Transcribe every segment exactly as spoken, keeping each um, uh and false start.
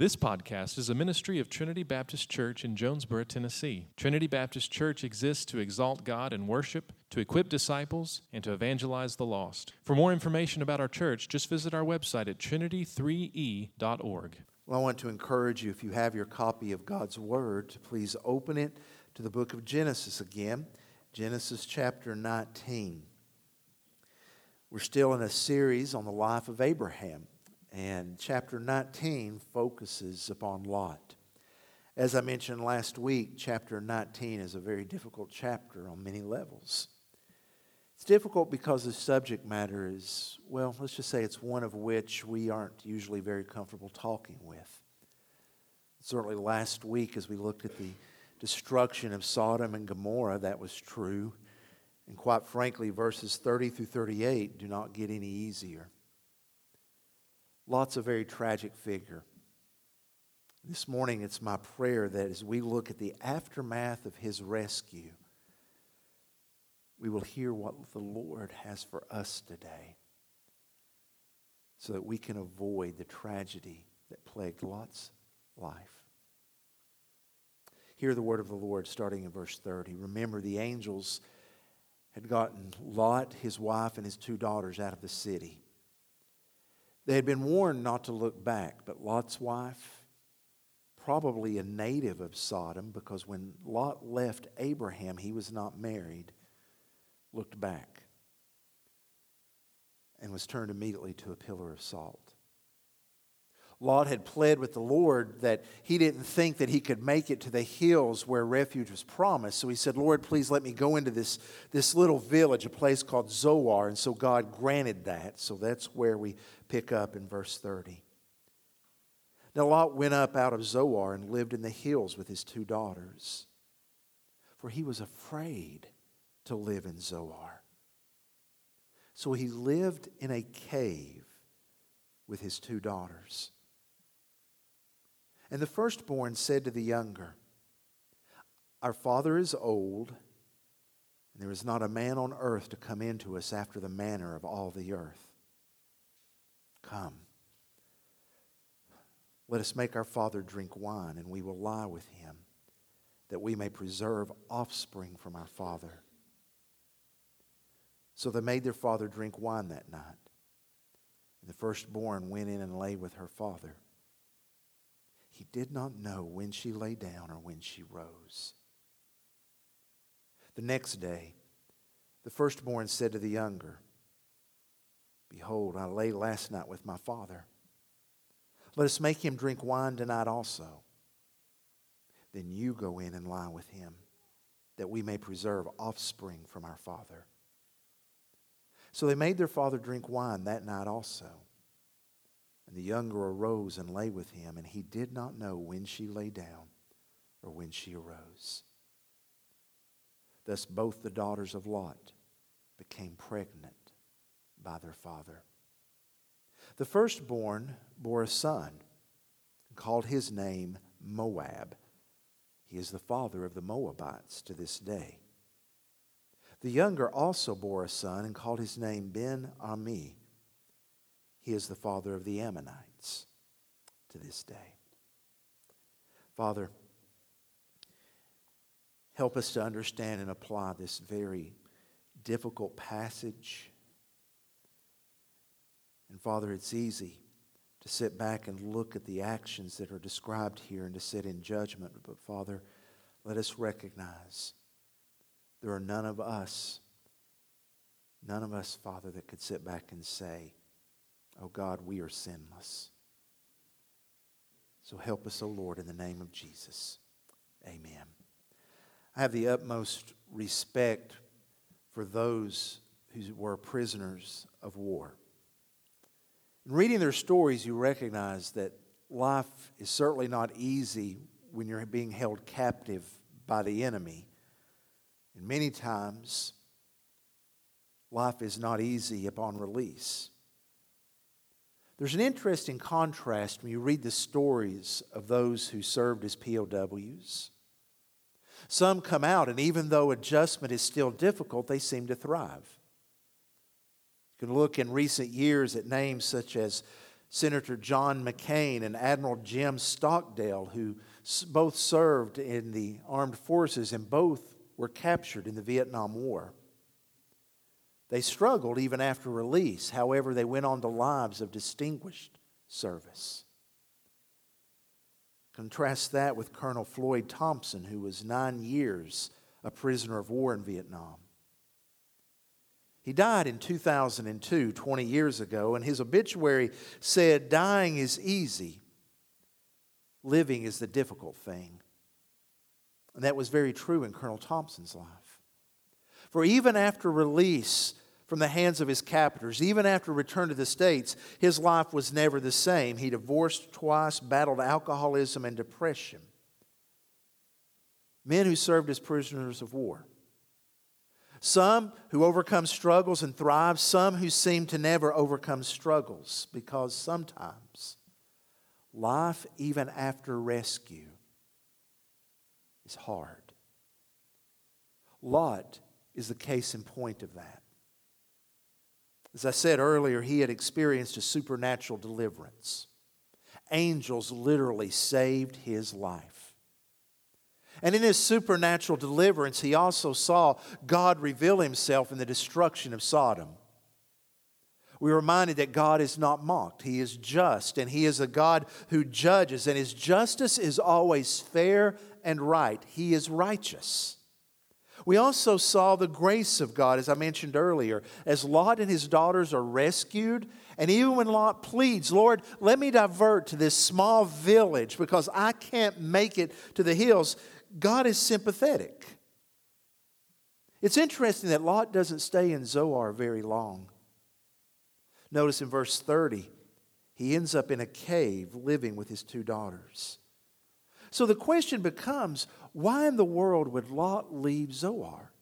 This podcast is a ministry of Trinity Baptist Church in Jonesboro, Tennessee. Trinity Baptist Church exists to exalt God in worship, to equip disciples, and to evangelize the lost. For more information about our church, just visit our website at trinity three e dot org. Well, I want to encourage you, if you have your copy of God's Word, to please open it to the book of Genesis again, Genesis chapter nineteen. We're still in a series on the life of Abraham. And chapter nineteen focuses upon Lot. As I mentioned last week, chapter nineteen is a very difficult chapter on many levels. It's difficult because the subject matter is, well, let's just say it's one of which we aren't usually very comfortable talking with. Certainly last week, as we looked at the destruction of Sodom and Gomorrah, that was true. And quite frankly, verses thirty through thirty-eight do not get any easier. Lot's a very tragic figure. This morning, it's my prayer that as we look at the aftermath of his rescue, we will hear what the Lord has for us today so that we can avoid the tragedy that plagued Lot's life. Hear the word of the Lord starting in verse thirty. Remember, the angels had gotten Lot, his wife, and his two daughters out of the city. They had been warned not to look back, but Lot's wife, probably a native of Sodom, because when Lot left Abraham, he was not married, looked back and was turned immediately to a pillar of salt. Lot had pled with the Lord that he didn't think that he could make it to the hills where refuge was promised. So he said, Lord, please let me go into this, this little village, a place called Zoar. And so God granted that. So that's where we pick up in verse thirty. Now Lot went up out of Zoar and lived in the hills with his two daughters, for he was afraid to live in Zoar. So he lived in a cave with his two daughters. And the firstborn said to the younger, Our father is old, and there is not a man on earth to come in to us after the manner of all the earth. Come, let us make our father drink wine, and we will lie with him, that we may preserve offspring from our father. So they made their father drink wine that night. And the firstborn went in and lay with her father. He did not know when she lay down or when she rose. The next day, the firstborn said to the younger, Behold, I lay last night with my father. Let us make him drink wine tonight also. Then you go in and lie with him, that we may preserve offspring from our father. So they made their father drink wine that night also. And the younger arose and lay with him, and he did not know when she lay down or when she arose. Thus both the daughters of Lot became pregnant by their father. The firstborn bore a son and called his name Moab. He is the father of the Moabites to this day. The younger also bore a son and called his name Ben-Ammi. He is the father of the Ammonites to this day. Father, help us to understand and apply this very difficult passage. And Father, it's easy to sit back and look at the actions that are described here and to sit in judgment. But Father, let us recognize there are none of us, none of us, Father, that could sit back and say, Oh God, we are sinless. So help us, O Lord, in the name of Jesus. Amen. I have the utmost respect for those who were prisoners of war. In reading their stories, you recognize that life is certainly not easy when you're being held captive by the enemy. And many times, life is not easy upon release. There's an interesting contrast when you read the stories of those who served as P O Ws. Some come out, and even though adjustment is still difficult, they seem to thrive. You can look in recent years at names such as Senator John McCain and Admiral Jim Stockdale, who both served in the armed forces and both were captured in the Vietnam War. They struggled even after release. However, they went on to lives of distinguished service. Contrast that with Colonel Floyd Thompson, who was nine years a prisoner of war in Vietnam. He died in two thousand two, twenty years ago, and his obituary said, "Dying is easy. Living is the difficult thing." And that was very true in Colonel Thompson's life. For even after release from the hands of his captors, even after return to the States, his life was never the same. He divorced twice, battled alcoholism and depression. Men who served as prisoners of war. Some who overcome struggles and thrive. Some who seem to never overcome struggles, because sometimes life, even after rescue, is hard. Lot is the case in point of that. As I said earlier, he had experienced a supernatural deliverance. Angels literally saved his life. And in his supernatural deliverance, he also saw God reveal himself in the destruction of Sodom. We're reminded that God is not mocked. He is just, and He is a God who judges, and His justice is always fair and right. He is righteous. We also saw the grace of God, as I mentioned earlier, as Lot and his daughters are rescued. And even when Lot pleads, "Lord, let me divert to this small village because I can't make it to the hills," God is sympathetic. It's interesting that Lot doesn't stay in Zoar very long. Notice in verse thirty, he ends up in a cave living with his two daughters. So the question becomes, why in the world would Lot leave Zoar?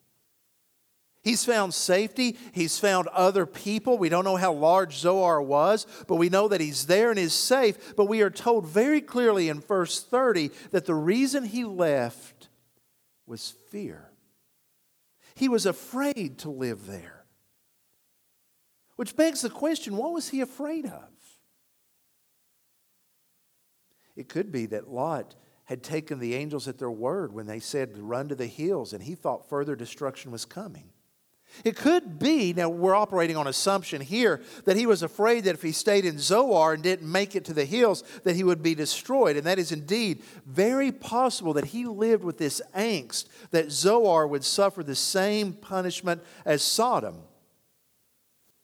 He's found safety. He's found other people. We don't know how large Zoar was, but we know that he's there and is safe. But we are told very clearly in verse thirty that the reason he left was fear. He was afraid to live there. Which begs the question, what was he afraid of? It could be that Lot had taken the angels at their word when they said, "Run to the hills," and he thought further destruction was coming. It could be, now we're operating on assumption here, that he was afraid that if he stayed in Zoar and didn't make it to the hills, that he would be destroyed. And that is indeed very possible that he lived with this angst that Zoar would suffer the same punishment as Sodom,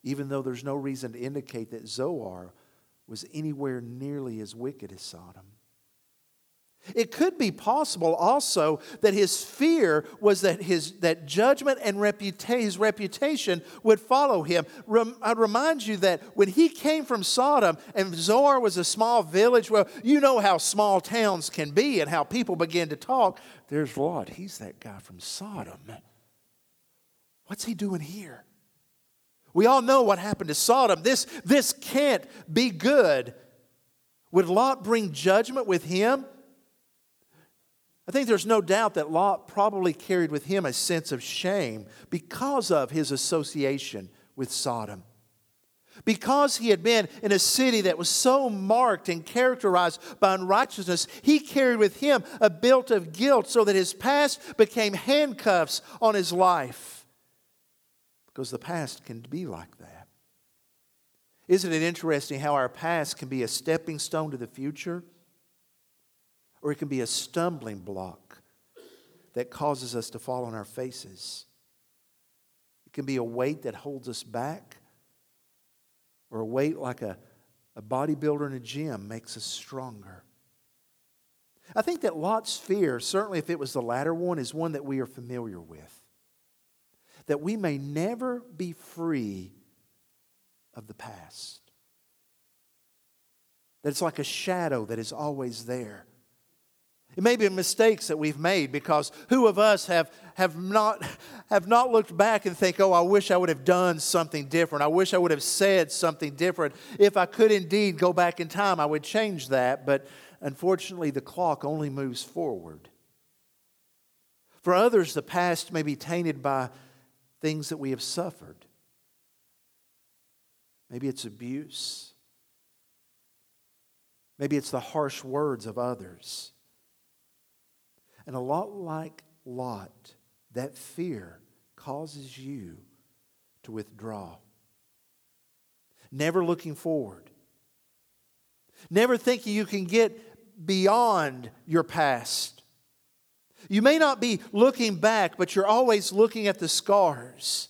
even though there's no reason to indicate that Zoar was anywhere nearly as wicked as Sodom. It could be possible also that his fear was that his that judgment and reputa- his reputation would follow him. Rem- I remind you that when he came from Sodom and Zoar was a small village, well, you know how small towns can be and how people begin to talk. There's Lot. He's that guy from Sodom. What's he doing here? We all know what happened to Sodom. This, this can't be good. Would Lot bring judgment with him? I think there's no doubt that Lot probably carried with him a sense of shame because of his association with Sodom. Because he had been in a city that was so marked and characterized by unrighteousness, he carried with him a belt of guilt so that his past became handcuffs on his life. Because the past can be like that. Isn't it interesting how our past can be a stepping stone to the future? Or it can be a stumbling block that causes us to fall on our faces. It can be a weight that holds us back, or a weight like a, a bodybuilder in a gym makes us stronger. I think that Lot's fear, certainly if it was the latter one, is one that we are familiar with. That we may never be free of the past. That it's like a shadow that is always there. It may be mistakes that we've made, because who of us have, have, not, have not looked back and think, "Oh, I wish I would have done something different. I wish I would have said something different. If I could indeed go back in time, I would change that." But unfortunately, the clock only moves forward. For others, the past may be tainted by things that we have suffered. Maybe it's abuse. Maybe it's the harsh words of others. And a lot like Lot, that fear causes you to withdraw. Never looking forward. Never thinking you can get beyond your past. You may not be looking back, but you're always looking at the scars.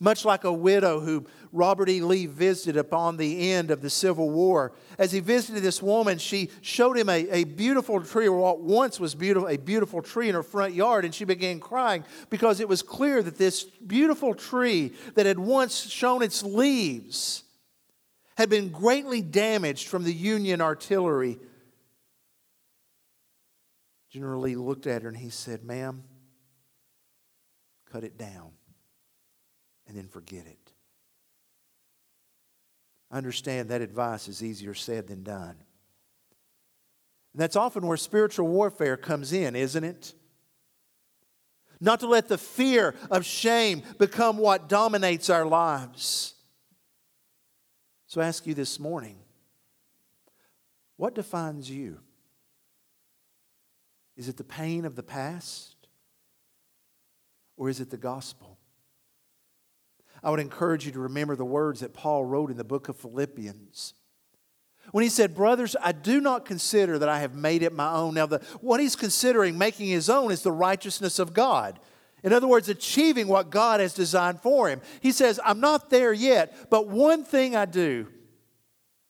Much like a widow who Robert E. Lee visited upon the end of the Civil War. As he visited this woman, she showed him a, a beautiful tree, or what once was beautiful, a beautiful tree in her front yard, and she began crying because it was clear that this beautiful tree that had once shown its leaves had been greatly damaged from the Union artillery. General Lee looked at her and he said, "Ma'am, cut it down. And then forget it." I understand that advice is easier said than done. And that's often where spiritual warfare comes in, isn't it? Not to let the fear of shame become what dominates our lives. So I ask you this morning, what defines you? Is it the pain of the past? Or is it the gospel? I would encourage you to remember the words that Paul wrote in the book of Philippians. When he said, "Brothers, I do not consider that I have made it my own." Now, the, what he's considering making his own is the righteousness of God. In other words, achieving what God has designed for him. He says, "I'm not there yet, but one thing I do."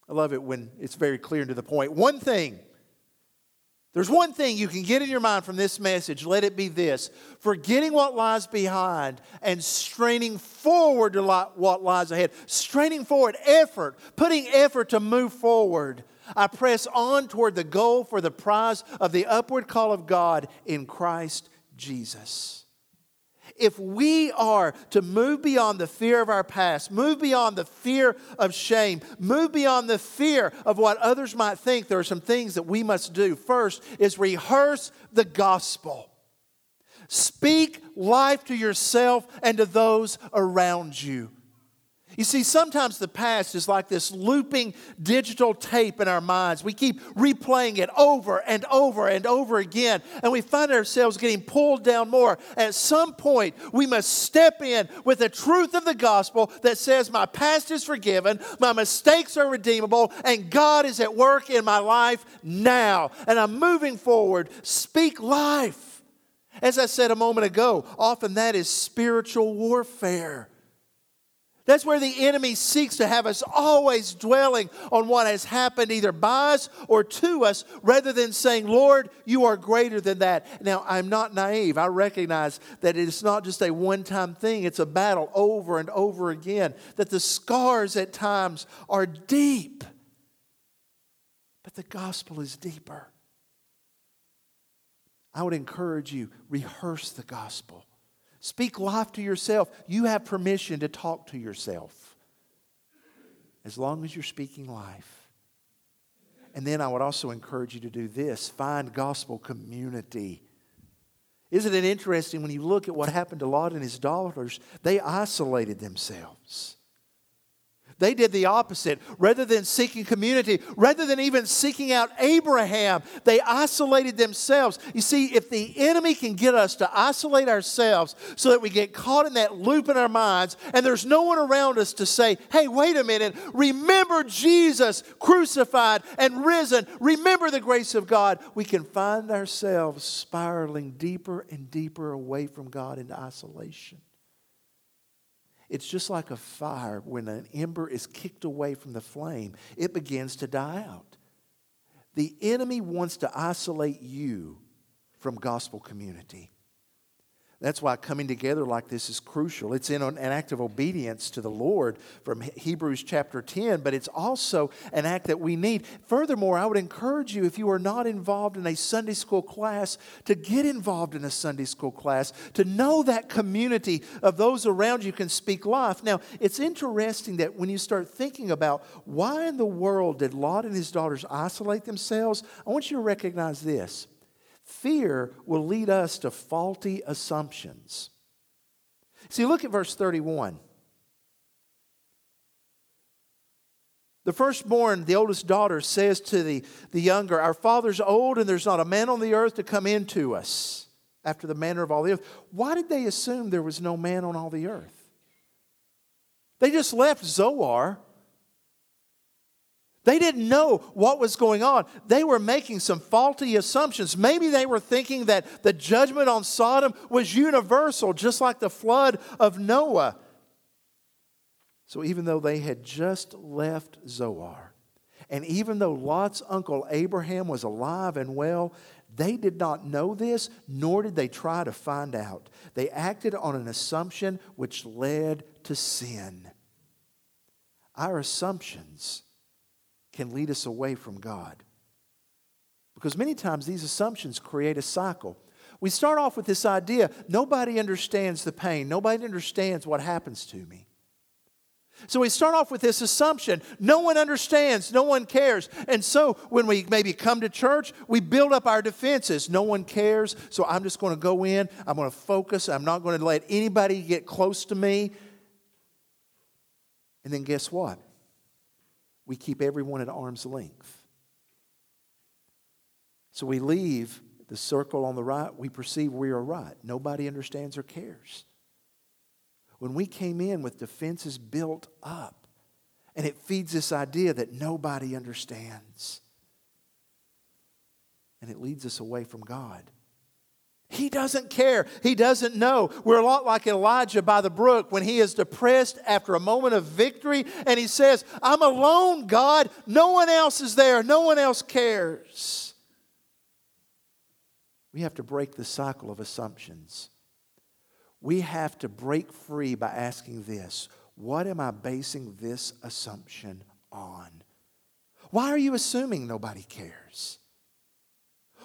I love it when it's very clear and to the point. One thing. There's one thing you can get in your mind from this message. Let it be this. Forgetting what lies behind and straining forward to what lies ahead. Straining forward, effort. Putting effort to move forward. I press on toward the goal for the prize of the upward call of God in Christ Jesus. If we are to move beyond the fear of our past, move beyond the fear of shame, move beyond the fear of what others might think, there are some things that we must do. First is rehearse the gospel. Speak life to yourself and to those around you. You see, sometimes the past is like this looping digital tape in our minds. We keep replaying it over and over and over again, and we find ourselves getting pulled down more. At some point, we must step in with the truth of the gospel that says, my past is forgiven, my mistakes are redeemable, and God is at work in my life now. And I'm moving forward. Speak life. As I said a moment ago, often that is spiritual warfare. That's where the enemy seeks to have us always dwelling on what has happened either by us or to us rather than saying, Lord, you are greater than that. Now, I'm not naive. I recognize that it's not just a one-time thing. It's a battle over and over again, that the scars at times are deep. But the gospel is deeper. I would encourage you, rehearse the gospel. Speak life to yourself. You have permission to talk to yourself as long as you're speaking life. And then I would also encourage you to do this. Find gospel community. Isn't it interesting when you look at what happened to Lot and his daughters? They isolated themselves. They did the opposite. Rather than seeking community, rather than even seeking out Abraham, they isolated themselves. You see, if the enemy can get us to isolate ourselves so that we get caught in that loop in our minds and there's no one around us to say, hey, wait a minute, remember Jesus crucified and risen. Remember the grace of God. We can find ourselves spiraling deeper and deeper away from God into isolation. It's just like a fire. When an ember is kicked away from the flame, it begins to die out. The enemy wants to isolate you from gospel community. That's why coming together like this is crucial. It's in an act of obedience to the Lord from Hebrews chapter ten, but it's also an act that we need. Furthermore, I would encourage you, if you are not involved in a Sunday school class, to get involved in a Sunday school class, to know that community of those around you can speak life. Now, it's interesting that when you start thinking about why in the world did Lot and his daughters isolate themselves, I want you to recognize this. Fear will lead us to faulty assumptions. See, look at verse thirty-one. The firstborn, the oldest daughter, says to the, the younger, our father's old and there's not a man on the earth to come in to us after the manner of all the earth. Why did they assume there was no man on all the earth? They just left Zoar. They didn't know what was going on. They were making some faulty assumptions. Maybe they were thinking that the judgment on Sodom was universal, just like the flood of Noah. So even though they had just left Zoar, and even though Lot's uncle Abraham was alive and well, they did not know this, nor did they try to find out. They acted on an assumption which led to sin. Our assumptions can lead us away from God, because many times these assumptions create a cycle. We start off with this idea, nobody understands the pain. Nobody understands what happens to me. So we start off with this assumption, no one understands, no one cares. And so when we maybe come to church, we build up our defenses. No one cares, so I'm just going to go in, I'm going to focus, I'm not going to let anybody get close to me. And then guess what? We keep everyone at arm's length. So we leave the circle on the right, we perceive we are right. Nobody understands or cares. When we came in with defenses built up, and it feeds this idea that nobody understands, and it leads us away from God. He doesn't care. He doesn't know. We're a lot like Elijah by the brook when he is depressed after a moment of victory and he says, I'm alone, God. No one else is there. No one else cares. We have to break the cycle of assumptions. We have to break free by asking this. What am I basing this assumption on? Why are you assuming nobody cares?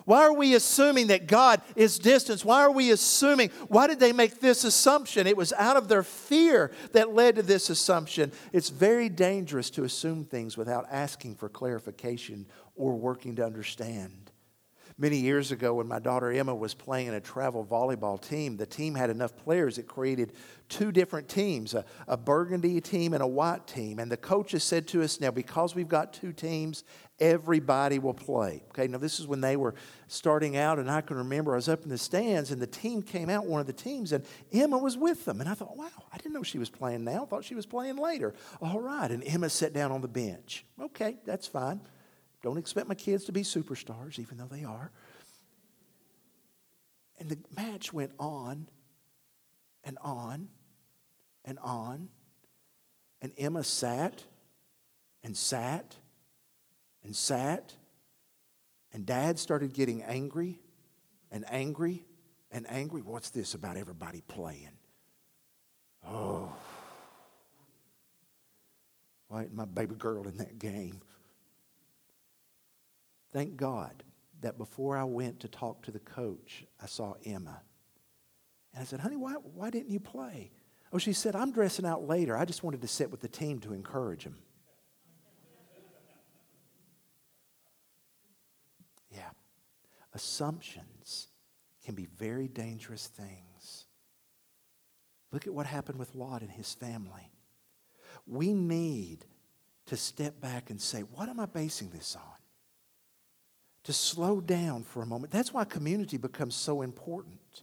Why are we assuming that God is distant? Why are we assuming? Why did they make this assumption? It was out of their fear that led to this assumption. It's very dangerous to assume things without asking for clarification or working to understand. Many years ago when my daughter Emma was playing in a travel volleyball team, the team had enough players. It created two different teams, a, a burgundy team and a white team. And the coaches said to us, now because we've got two teams, everybody will play. Okay, now this is when they were starting out, and I can remember I was up in the stands and the team came out, one of the teams, and Emma was with them. And I thought, wow, I didn't know she was playing now. I thought she was playing later. All right, and Emma sat down on the bench. Okay, that's fine. Don't expect my kids to be superstars, even though they are. And the match went on and on and on. And Emma sat and sat and sat, and Dad started getting angry and angry and angry. What's this about everybody playing? Oh, why ain't my baby girl in that game? Thank God that before I went to talk to the coach, I saw Emma. And I said, honey, why, why didn't you play? Oh, she said, I'm dressing out later. I just wanted to sit with the team to encourage them. Assumptions can be very dangerous things. Look at what happened with Lot and his family. We need to step back and say, what am I basing this on? To slow down for a moment. That's why community becomes so important.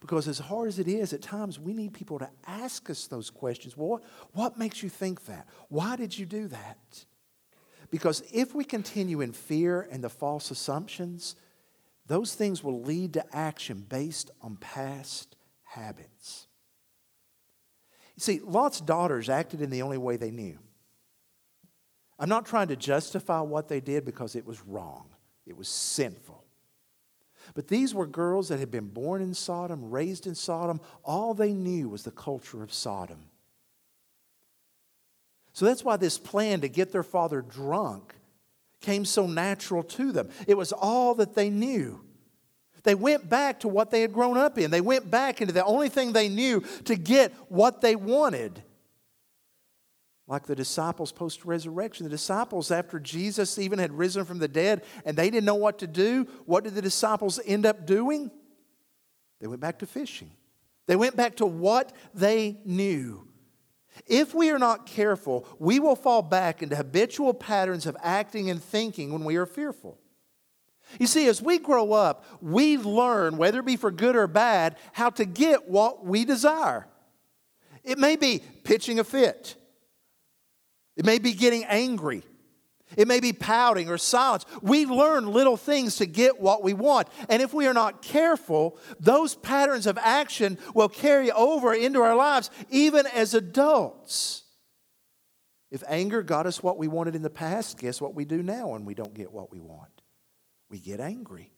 Because as hard as it is, at times we need people to ask us those questions. Well, what, what makes you think that? Why did you do that? Because if we continue in fear and the false assumptions, those things will lead to action based on past habits. You see, Lot's daughters acted in the only way they knew. I'm not trying to justify what they did because it was wrong. It was sinful. But these were girls that had been born in Sodom, raised in Sodom. All they knew was the culture of Sodom. So that's why this plan to get their father drunk came so natural to them. It was all that they knew. They went back to what they had grown up in. They went back into the only thing they knew to get what they wanted. Like the disciples post-resurrection. The disciples, after Jesus even had risen from the dead and they didn't know what to do, what did the disciples end up doing? They went back to fishing. They went back to what they knew. If we are not careful, we will fall back into habitual patterns of acting and thinking when we are fearful. You see, as we grow up, we learn, whether it be for good or bad, how to get what we desire. It may be pitching a fit. It may be getting angry. It may be pouting or silence. We learn little things to get what we want. And if we are not careful, those patterns of action will carry over into our lives, even as adults. If anger got us what we wanted in the past, guess what we do now when we don't get what we want? We get angry.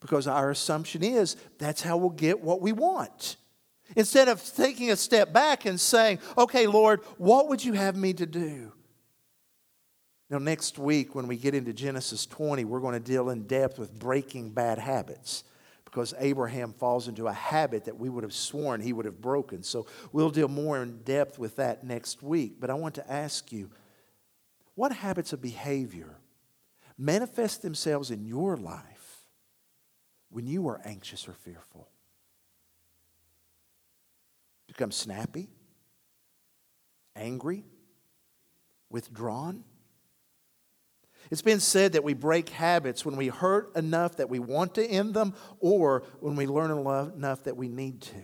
Because our assumption is that's how we'll get what we want. Instead of taking a step back and saying, okay, Lord, what would you have me to do? Now, next week, when we get into Genesis twenty, we're going to deal in depth with breaking bad habits, because Abraham falls into a habit that we would have sworn he would have broken. So we'll deal more in depth with that next week. But I want to ask you, what habits of behavior manifest themselves in your life when you are anxious or fearful? Become snappy, angry, withdrawn? It's been said that we break habits when we hurt enough that we want to end them, or when we learn enough that we need to.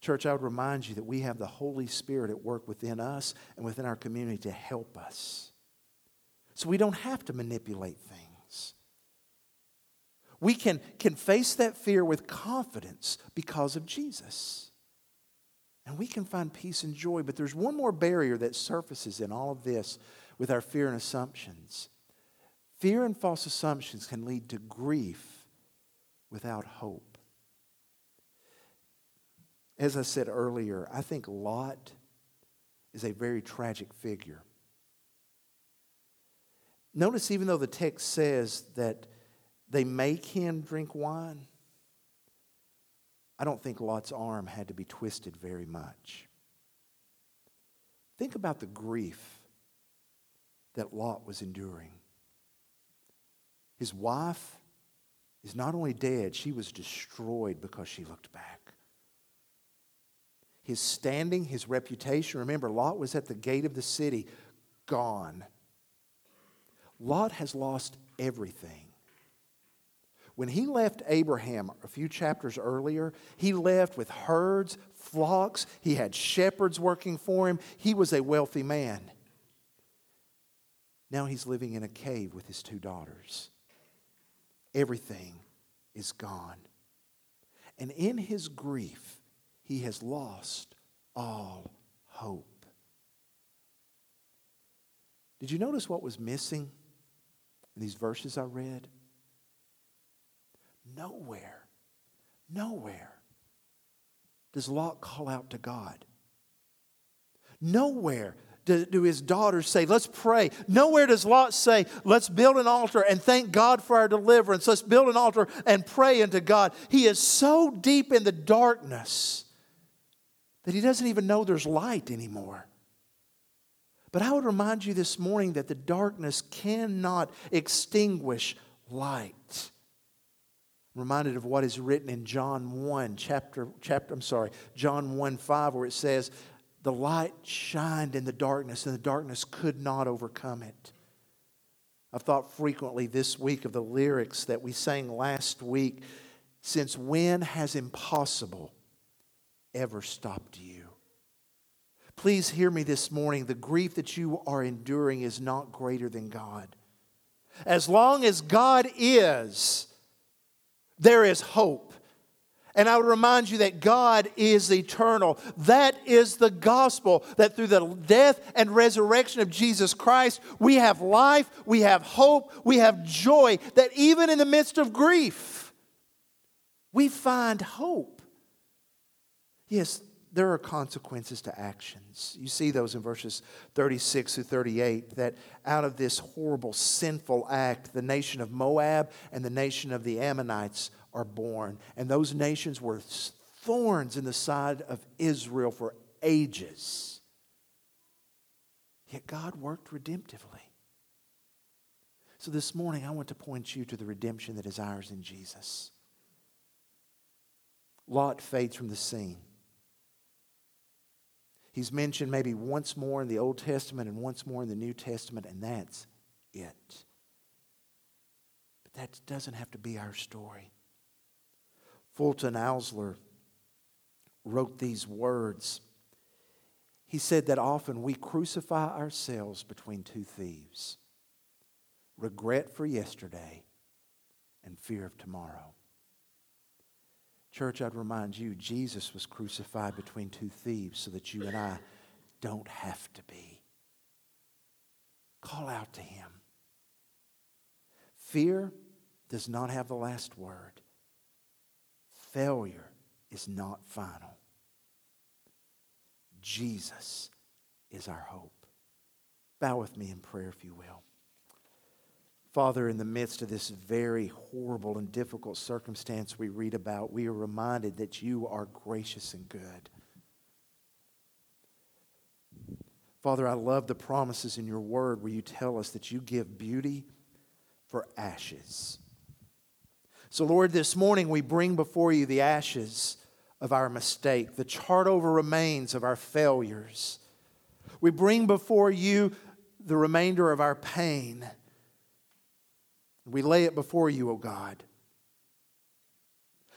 Church, I would remind you that we have the Holy Spirit at work within us and within our community to help us. So we don't have to manipulate things. We can, can face that fear with confidence because of Jesus. And we can find peace and joy. But there's one more barrier that surfaces in all of this with our fear and assumptions. Fear and false assumptions can lead to grief without hope. As I said earlier, I think Lot is a very tragic figure. Notice, even though the text says that they make him drink wine, I don't think Lot's arm had to be twisted very much. Think about the grief that Lot was enduring. His wife is not only dead, she was destroyed because she looked back. His standing, his reputation, remember, Lot was at the gate of the city, gone. Lot has lost everything. When he left Abraham a few chapters earlier, he left with herds, flocks. He had shepherds working for him. He was a wealthy man. Now he's living in a cave with his two daughters. Everything is gone. And in his grief, he has lost all hope. Did you notice what was missing in these verses I read? Nowhere, nowhere does Lot call out to God. Nowhere do, do his daughters say, let's pray. Nowhere does Lot say, let's build an altar and thank God for our deliverance. Let's build an altar and pray unto God. He is so deep in the darkness that he doesn't even know there's light anymore. But I would remind you this morning that the darkness cannot extinguish light. I'm reminded of what is written in John one, chapter, chapter, I'm sorry, John one five, where it says, the light shined in the darkness, and the darkness could not overcome it. I've thought frequently this week of the lyrics that we sang last week. Since when has impossible ever stopped you? Please hear me this morning. The grief that you are enduring is not greater than God. As long as God is, there is hope. And I would remind you that God is eternal. That is the gospel, that through the death and resurrection of Jesus Christ, we have life, we have hope, we have joy, that even in the midst of grief, we find hope. Yes, there are consequences to actions. You see those in verses thirty-six through thirty-eight, that out of this horrible, sinful act, the nation of Moab and the nation of the Ammonites are born. And those nations were thorns in the side of Israel for ages. Yet God worked redemptively. So this morning, I want to point you to the redemption that is ours in Jesus. Lot fades from the scene. He's mentioned maybe once more in the Old Testament and once more in the New Testament, and that's it. But that doesn't have to be our story. Fulton Oursler wrote these words. He said that often we crucify ourselves between two thieves: regret for yesterday and fear of tomorrow. Church, I'd remind you, Jesus was crucified between two thieves so that you and I don't have to be. Call out to him. Fear does not have the last word. Failure is not final. Jesus is our hope. Bow with me in prayer, if you will. Father, in the midst of this very horrible and difficult circumstance we read about, we are reminded that you are gracious and good. Father, I love the promises in your word where you tell us that you give beauty for ashes. So, Lord, this morning we bring before you the ashes of our mistake, the charred over remains of our failures. We bring before you the remainder of our pain. We lay it before you, O God.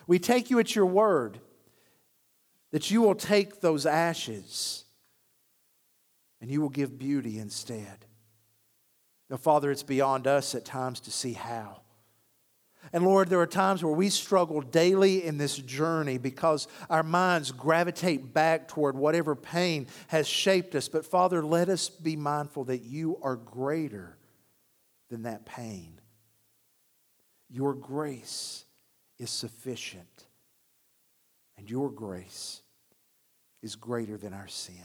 We take you at your word that you will take those ashes and you will give beauty instead. Now, Father, it's beyond us at times to see how. And Lord, there are times where we struggle daily in this journey because our minds gravitate back toward whatever pain has shaped us. But Father, let us be mindful that you are greater than that pain. Your grace is sufficient, and your grace is greater than our sin.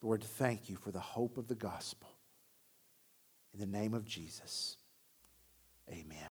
Lord, thank you for the hope of the gospel. In the name of Jesus, amen.